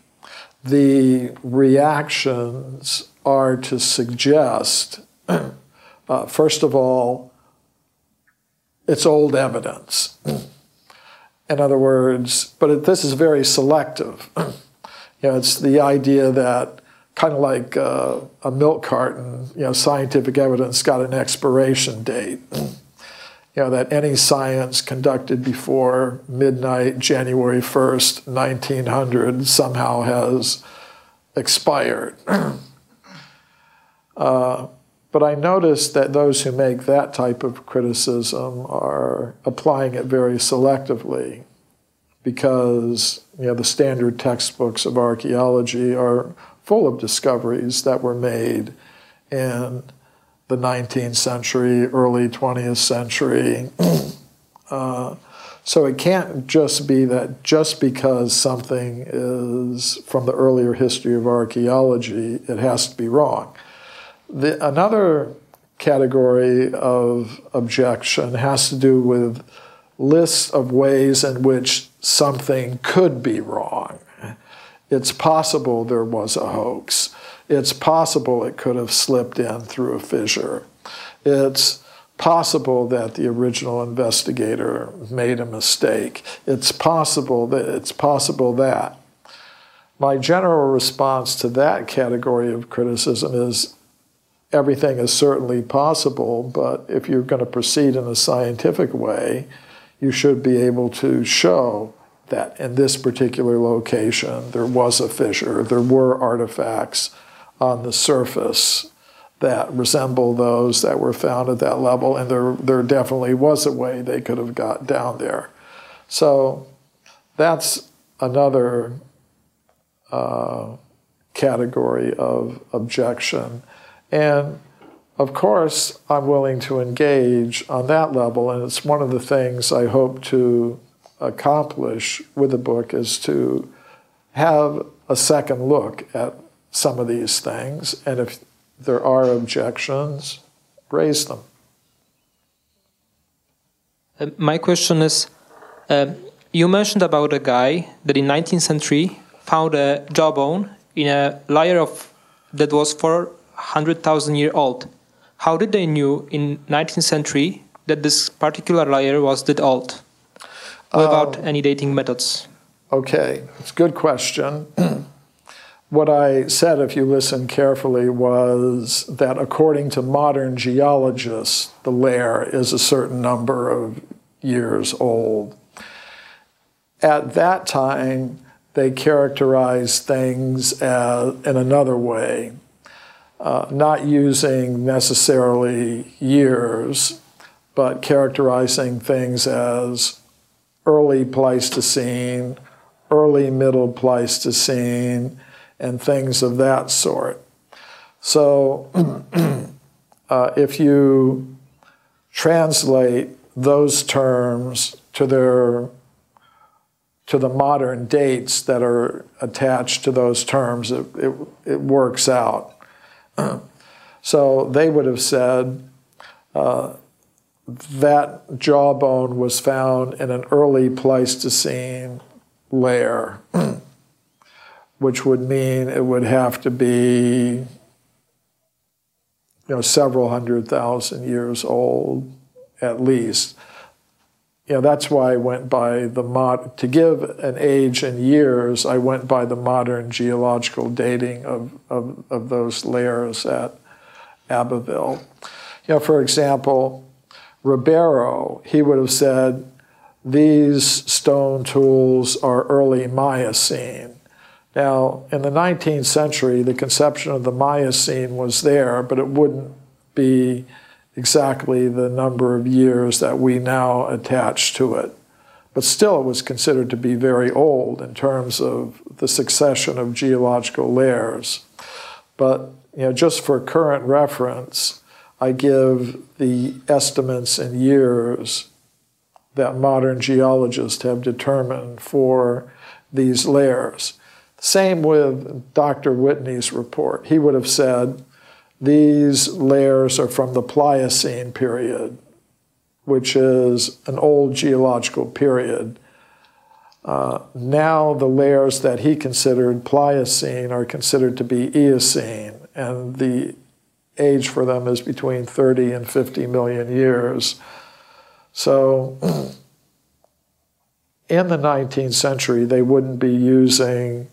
the reactions are to suggest, first of all, it's old evidence. In other words, this is very selective. You know, it's the idea that, kind of like a milk carton, you know, scientific evidence got an expiration date. You know, that any science conducted before midnight, January 1st, 1900, somehow has expired. But I noticed that those who make that type of criticism are applying it very selectively, because, you know, the standard textbooks of archaeology are full of discoveries that were made in the 19th century, early 20th century. So it can't just be that just because something is from the earlier history of archaeology, it has to be wrong. Another category of objection has to do with lists of ways in which something could be wrong. It's possible there was a hoax. It's possible it could have slipped in through a fissure. It's possible that the original investigator made a mistake. It's possible that, My general response to that category of criticism is everything is certainly possible, but if you're going to proceed in a scientific way, you should be able to show that in this particular location there was a fissure, there were artifacts on the surface that resemble those that were found at that level, and there definitely was a way they could have got down there. So that's another category of objection. And of course, I'm willing to engage on that level, and it's one of the things I hope to accomplish with the book is to have a second look at some of these things, and if there are objections, raise them. My question is, you mentioned about a guy that in 19th century found a jawbone in a layer of that was 400,000 years old. How did they knew in 19th century that this particular layer was that old without any dating methods? Okay, it's a good question. What I said, if you listen carefully, was that according to modern geologists, the layer is a certain number of years old. At that time, they characterized things in another way, not using necessarily years, but characterizing things as early Pleistocene, early Middle Pleistocene, and things of that sort. So if you translate those terms to the modern dates that are attached to those terms, it works out. So they would have said that jawbone was found in an early Pleistocene layer, which would mean it would have to be, several 100,000 years old at least. That's why I went by to give an age in years, I went by the modern geological dating of those layers at Abbeville. For example, Ribeiro, he would have said, these stone tools are early Miocene. Now, in the 19th century, the conception of the Miocene was there, but it wouldn't be exactly the number of years that we now attach to it. But still, it was considered to be very old in terms of the succession of geological layers. But just for current reference, I give the estimates in years that modern geologists have determined for these layers. Same with Dr. Whitney's report. He would have said, these layers are from the Pliocene period, which is an old geological period. Now the layers that he considered Pliocene are considered to be Eocene, and the age for them is between 30 and 50 million years. So in the 19th century, they wouldn't be using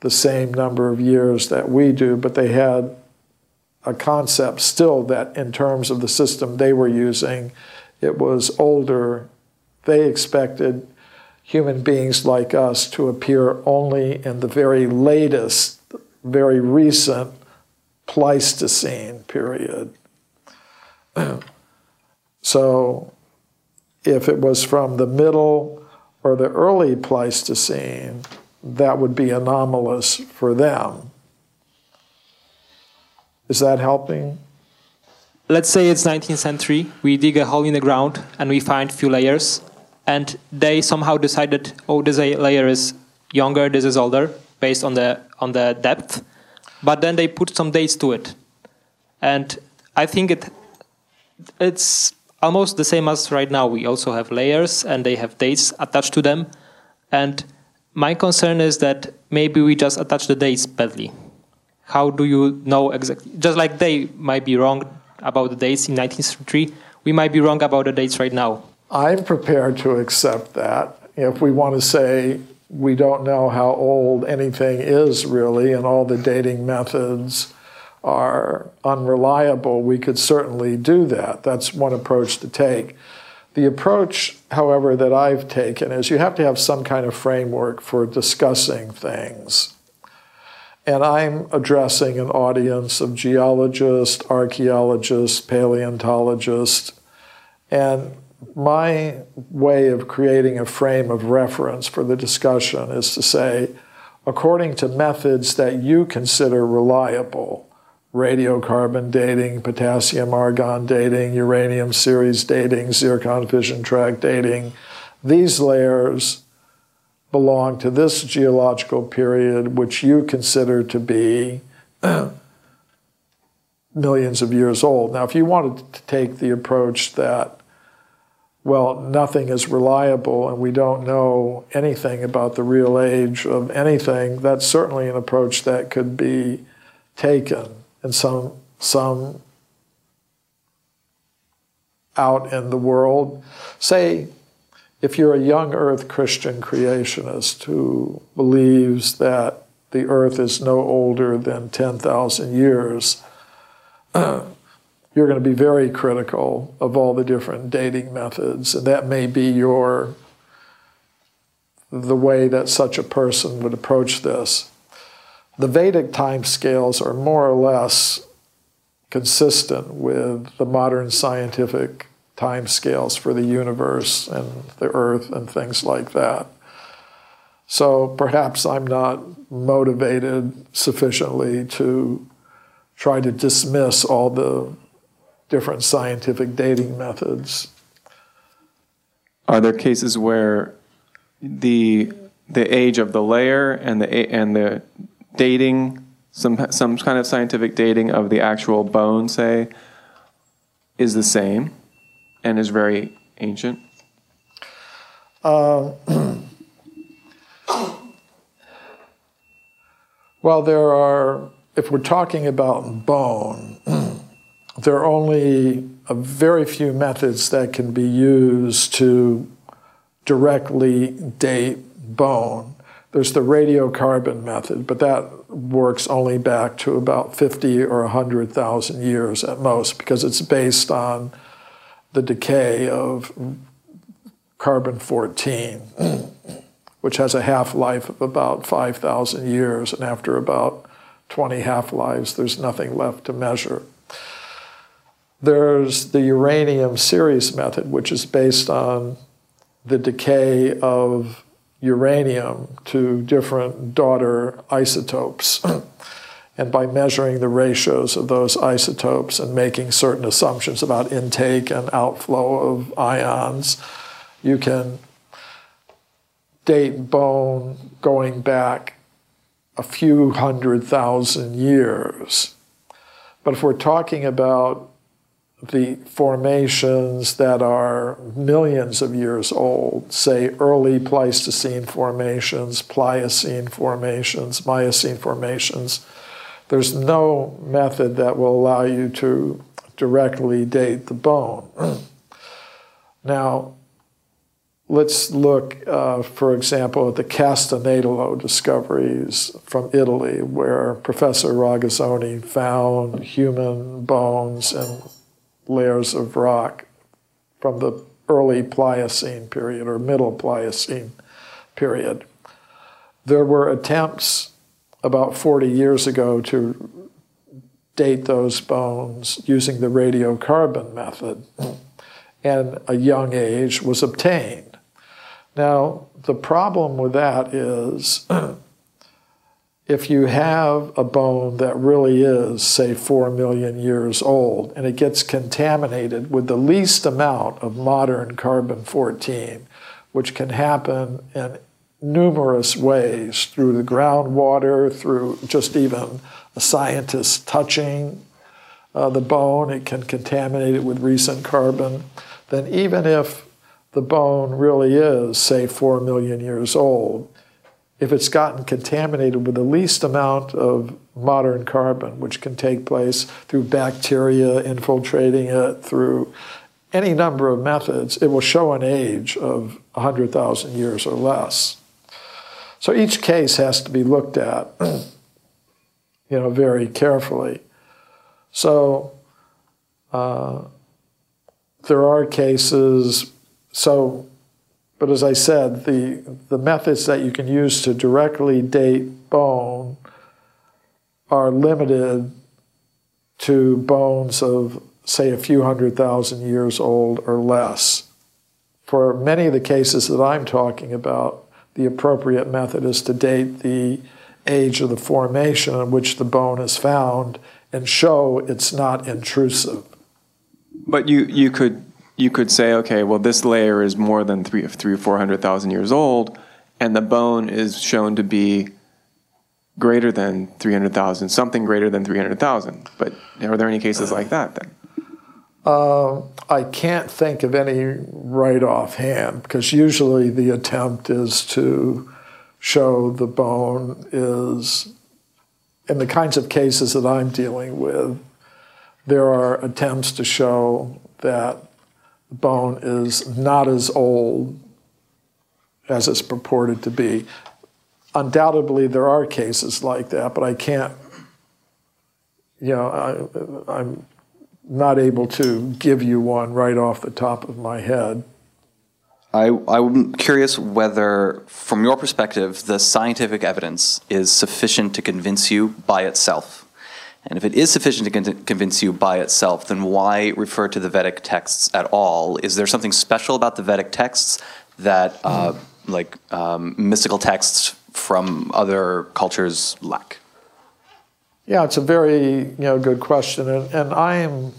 the same number of years that we do, but they had a concept still that in terms of the system they were using, it was older. They expected human beings like us to appear only in the very latest, very recent Pleistocene period. So if it was from the middle or the early Pleistocene, that would be anomalous for them. Is that helping? Let's say it's 19th century. We dig a hole in the ground and we find few layers, and they somehow decided, oh, this layer is younger, this is older, based on the depth. But then they put some dates to it, and I think it's almost the same as right now. We also have layers and they have dates attached to them, and my concern is that maybe we just attach the dates badly. How do you know exactly? Just like they might be wrong about the dates in 19th century, we might be wrong about the dates right now. I'm prepared to accept that. If we want to say we don't know how old anything is really and all the dating methods are unreliable, we could certainly do that. That's one approach to take. The approach, however, that I've taken is you have to have some kind of framework for discussing things. And I'm addressing an audience of geologists, archaeologists, paleontologists, and my way of creating a frame of reference for the discussion is to say, according to methods that you consider reliable, radiocarbon dating, potassium-argon dating, uranium series dating, zircon fission track dating, these layers belong to this geological period, which you consider to be millions of years old. Now, if you wanted to take the approach that, well, nothing is reliable and we don't know anything about the real age of anything, that's certainly an approach that could be taken. And some out in the world, say, if you're a young Earth Christian creationist who believes that the Earth is no older than 10,000 years, you're going to be very critical of all the different dating methods, and that may be the way that such a person would approach this. The Vedic time scales are more or less consistent with the modern scientific time scales for the universe and the Earth and things like that. So perhaps I'm not motivated sufficiently to try to dismiss all the different scientific dating methods. Are there cases where the age of the layer and the dating, some kind of scientific dating of the actual bone, say, is the same and is very ancient? Well, there are, if we're talking about bone, there are only a very few methods that can be used to directly date bone. There's the radiocarbon method, but that works only back to about 50 or 100,000 years at most, because it's based on the decay of carbon-14, which has a half-life of about 5,000 years, and after about 20 half-lives, there's nothing left to measure. There's the uranium series method, which is based on the decay of uranium to different daughter isotopes, and by measuring the ratios of those isotopes and making certain assumptions about intake and outflow of ions, you can date bone going back a few 100,000 years. But if we're talking about the formations that are millions of years old, say early Pleistocene formations, Pliocene formations, Miocene formations, there's no method that will allow you to directly date the bone. Now, let's look, for example, at the Castanedolo discoveries from Italy, where Professor Ragazzoni found human bones and layers of rock from the early Pliocene period or middle Pliocene period. There were attempts about 40 years ago to date those bones using the radiocarbon method, and a young age was obtained. Now, the problem with that is if you have a bone that really is, say, 4 million years old, and it gets contaminated with the least amount of modern carbon-14, which can happen in numerous ways, through the groundwater, through just even a scientist touching the bone, it can contaminate it with recent carbon, then even if the bone really is, say, 4 million years old, if it's gotten contaminated with the least amount of modern carbon, which can take place through bacteria infiltrating it, through any number of methods, it will show an age of 100,000 years or less. So each case has to be looked at, you know, very carefully. So there are cases, but as I said, the methods that you can use to directly date bone are limited to bones of, say, a few 100,000 years old or less. For many of the cases that I'm talking about, the appropriate method is to date the age of the formation in which the bone is found and show it's not intrusive. But you could say, okay, well, this layer is more than 300,000 or 400,000 years old, and the bone is shown to be greater than 300,000, something greater than 300,000. But are there any cases like that then? I can't think of any right offhand, because usually the attempt is to show the bone is, in the kinds of cases that I'm dealing with, there are attempts to show that the bone is not as old as it's purported to be. Undoubtedly, there are cases like that, but I can't, you know, I'm not able to give you one right off the top of my head. I'm curious whether, from your perspective, the scientific evidence is sufficient to convince you by itself. And if it is sufficient to convince you by itself, then why refer to the Vedic texts at all? Is there something special about the Vedic texts that mystical texts from other cultures lack? Yeah, it's a very good question. And I am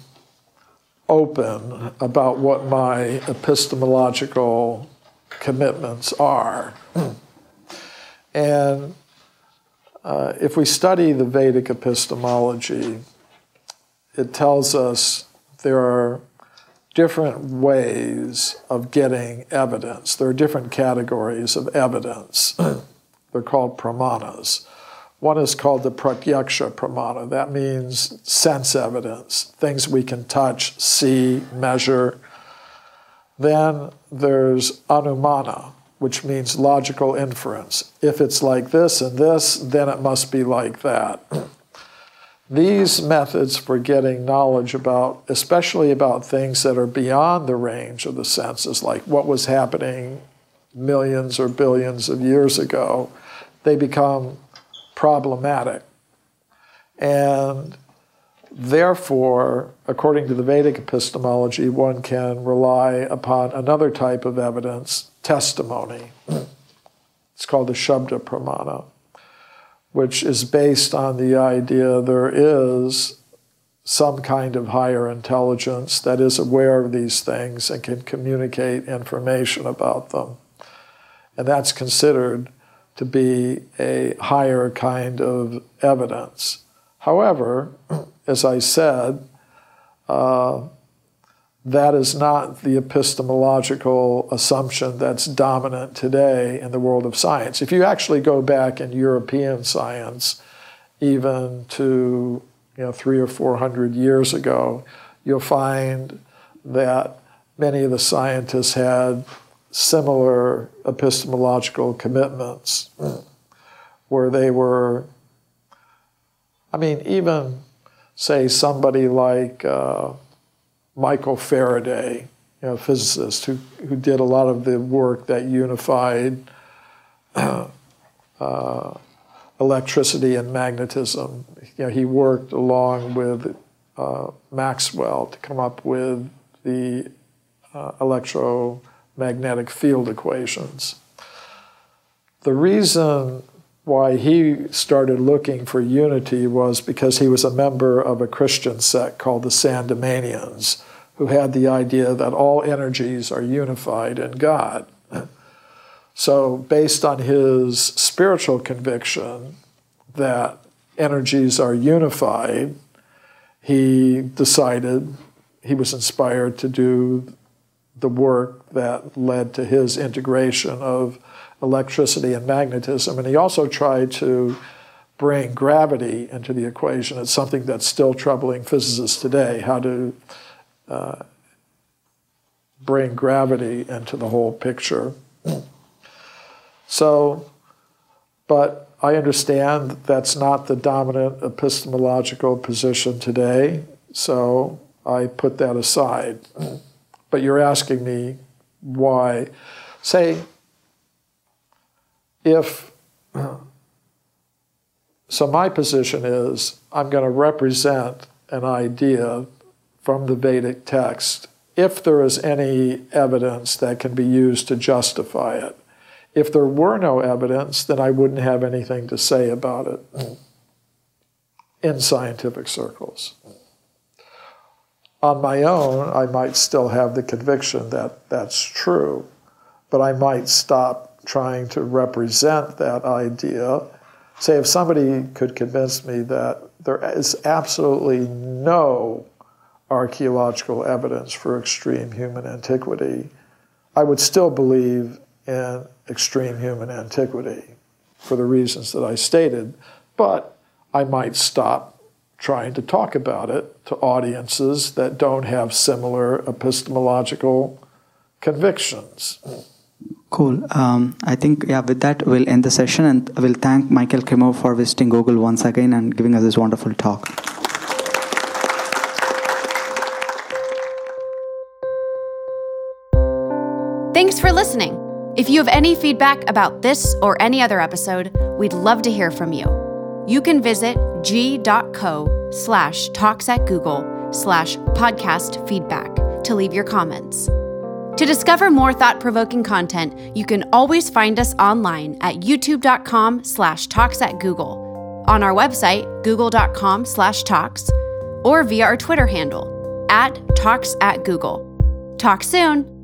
open about what my epistemological commitments are. And if we study the Vedic epistemology, it tells us there are different ways of getting evidence. There are different categories of evidence. They're called pramanas. One is called the pratyaksha pramana. That means sense evidence, things we can touch, see, measure. Then there's anumana, which means logical inference. If it's like this and this, then it must be like that. These methods for getting knowledge about, especially about things that are beyond the range of the senses, like what was happening millions or billions of years ago, they become problematic. And therefore, according to the Vedic epistemology, one can rely upon another type of evidence, testimony. It's called the Shabda Pramana, which is based on the idea there is some kind of higher intelligence that is aware of these things and can communicate information about them. And that's considered to be a higher kind of evidence. However, as I said, that is not the epistemological assumption that's dominant today in the world of science. If you actually go back in European science, even to 300 or 400 years ago, you'll find that many of the scientists had similar epistemological commitments, where they were, I mean, even, say, somebody like Michael Faraday, physicist who did a lot of the work that unified electricity and magnetism. He worked along with Maxwell to come up with the electromagnetic field equations. The reason why he started looking for unity was because he was a member of a Christian sect called the Sandemanians, who had the idea that all energies are unified in God. So based on his spiritual conviction that energies are unified, he decided he was inspired to do the work that led to his integration of electricity and magnetism. And he also tried to bring gravity into the equation. It's something that's still troubling physicists today, how to bring gravity into the whole picture. So, but I understand that that's not the dominant epistemological position today, so I put that aside. But you're asking me why. Say, if, so my position is I'm going to represent an idea from the Vedic text if there is any evidence that can be used to justify it. If there were no evidence, then I wouldn't have anything to say about it in scientific circles. On my own, I might still have the conviction that that's true, but I might stop trying to represent that idea. Say, if somebody could convince me that there is absolutely no archaeological evidence for extreme human antiquity, I would still believe in extreme human antiquity for the reasons that I stated, but I might stop trying to talk about it to audiences that don't have similar epistemological convictions. Cool. I think, yeah, with that, we'll end the session, and I will thank Michael Cremo for visiting Google once again and giving us this wonderful talk. Thanks for listening. If you have any feedback about this or any other episode, we'd love to hear from you. You can visit g.co/talks@google/podcast feedback to leave your comments. To discover more thought-provoking content, you can always find us online at youtube.com/talks@google, on our website, google.com/talks, or via our Twitter handle, @talks@google. Talk soon.